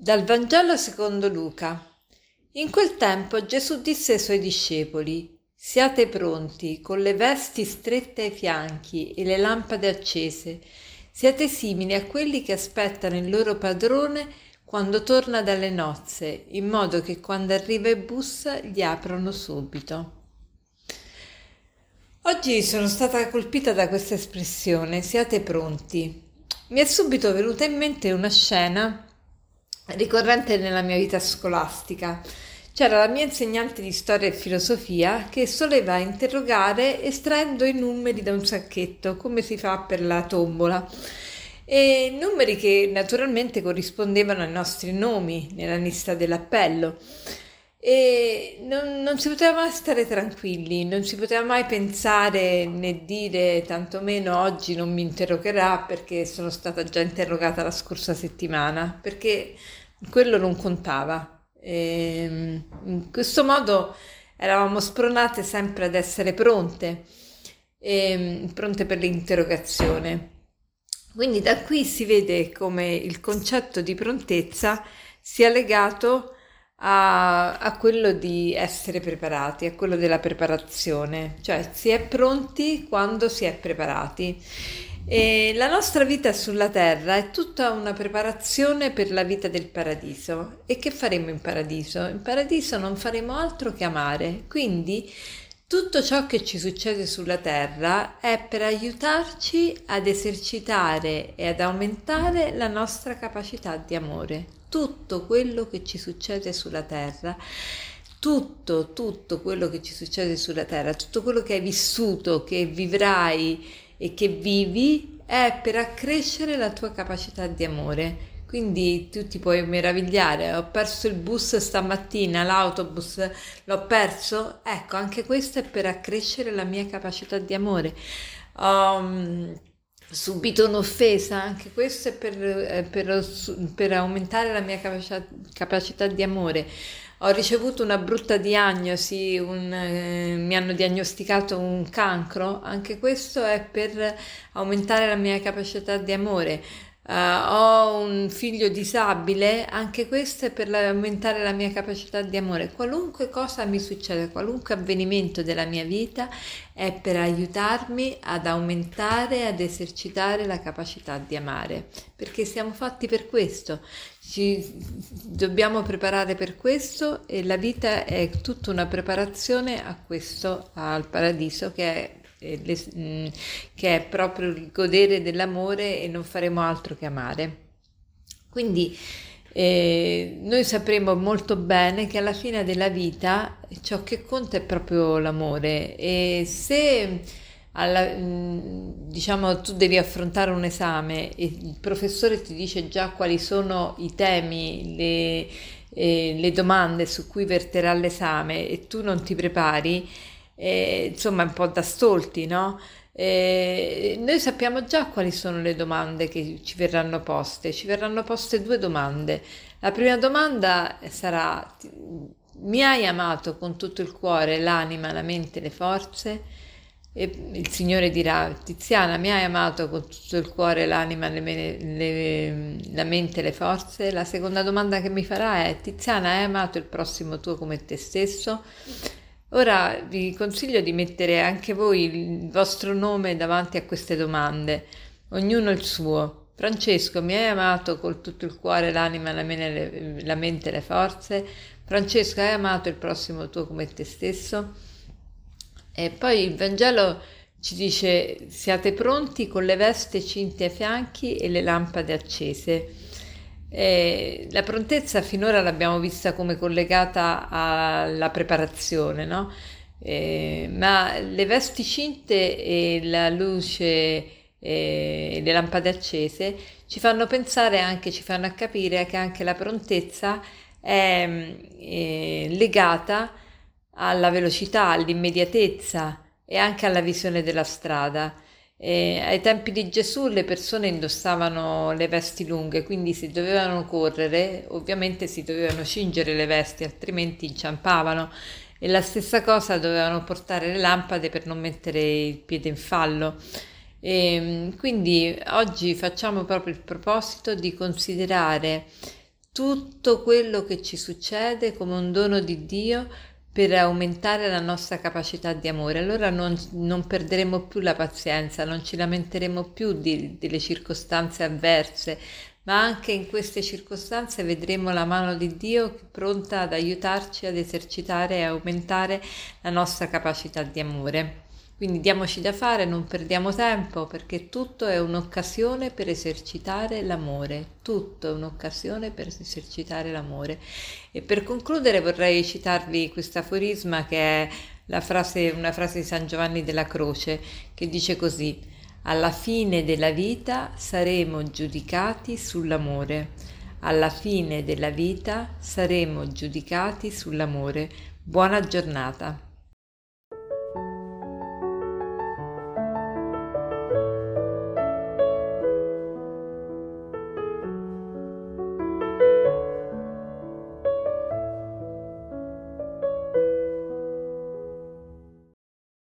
Dal Vangelo secondo Luca. In quel tempo Gesù disse ai suoi discepoli: «Siate pronti, con le vesti strette ai fianchi e le lampade accese. Siate simili a quelli che aspettano il loro padrone quando torna dalle nozze, in modo che quando arriva e bussa gli aprono subito». Oggi sono stata colpita da questa espressione, siate pronti. Mi è subito venuta in mente una scena ricorrente nella mia vita scolastica. C'era la mia insegnante di storia e filosofia che soleva interrogare estraendo i numeri da un sacchetto, come si fa per la tombola, e numeri che naturalmente corrispondevano ai nostri nomi nella lista dell'appello. E non si poteva mai stare tranquilli, non si poteva mai pensare né dire tantomeno oggi non mi interrogerà perché sono stata già interrogata la scorsa settimana, perché quello non contava. E in questo modo eravamo spronate sempre ad essere pronte, pronte per l'interrogazione. Quindi da qui si vede come il concetto di prontezza sia legato a quello di essere preparati, a quello della preparazione, cioè si è pronti quando si è preparati. E la nostra vita sulla terra è tutta una preparazione per la vita del paradiso. E che faremo in paradiso? In paradiso non faremo altro che amare, quindi tutto ciò che ci succede sulla terra è per aiutarci ad esercitare e ad aumentare la nostra capacità di amore. Tutto quello che ci succede sulla terra, tutto quello che ci succede sulla terra, tutto quello che hai vissuto, che vivrai e che vivi è per accrescere la tua capacità di amore. Quindi tu ti puoi meravigliare, ho perso il bus stamattina, l'autobus l'ho perso, ecco, anche questo è per accrescere la mia capacità di amore. Subito un'offesa, anche questo è per aumentare la mia capacità di amore. Ho ricevuto una brutta diagnosi, mi hanno diagnosticato un cancro, anche questo è per aumentare la mia capacità di amore. Ho un figlio disabile, anche questo è per aumentare la mia capacità di amore. Qualunque cosa mi succede, qualunque avvenimento della mia vita è per aiutarmi ad aumentare, ad esercitare la capacità di amare, perché siamo fatti per questo, ci dobbiamo preparare per questo e la vita è tutta una preparazione a questo, al paradiso che è proprio il godere dell'amore e non faremo altro che amare. Quindi noi sapremo molto bene che alla fine della vita ciò che conta è proprio l'amore, e se tu devi affrontare un esame e il professore ti dice già quali sono i temi, le domande su cui verterà l'esame e tu non ti prepari, insomma è un po' da stolti, no? Noi sappiamo già quali sono le domande che ci verranno poste. Ci verranno poste due domande. La prima domanda sarà: mi hai amato con tutto il cuore, l'anima, la mente, le forze? E il Signore dirà: Tiziana, mi hai amato con tutto il cuore, l'anima, la mente, le forze? La seconda domanda che mi farà è: Tiziana, hai amato il prossimo tuo come te stesso? Ora vi consiglio di mettere anche voi il vostro nome davanti a queste domande, ognuno il suo. Francesco, mi hai amato con tutto il cuore, l'anima, la mente e le forze? Francesco, hai amato il prossimo tuo come te stesso? E poi il Vangelo ci dice: siate pronti con le vesti cinte ai fianchi e le lampade accese. La prontezza finora l'abbiamo vista come collegata alla preparazione, no? Ma le vesti cinte e la luce e le lampade accese ci fanno pensare anche, ci fanno capire che anche la prontezza è legata alla velocità, all'immediatezza e anche alla visione della strada. Ai tempi di Gesù le persone indossavano le vesti lunghe, quindi se dovevano correre ovviamente si dovevano cingere le vesti, altrimenti inciampavano, e la stessa cosa dovevano portare le lampade per non mettere il piede in fallo. Quindi oggi facciamo proprio il proposito di considerare tutto quello che ci succede come un dono di Dio per aumentare la nostra capacità di amore. Allora non perderemo più la pazienza, non ci lamenteremo più delle circostanze avverse, ma anche in queste circostanze vedremo la mano di Dio pronta ad aiutarci ad esercitare e aumentare la nostra capacità di amore. Quindi diamoci da fare, non perdiamo tempo, perché tutto è un'occasione per esercitare l'amore, tutto è un'occasione per esercitare l'amore. E per concludere vorrei citarvi questo aforisma che è una frase di San Giovanni della Croce, che dice così: alla fine della vita saremo giudicati sull'amore, alla fine della vita saremo giudicati sull'amore. Buona giornata.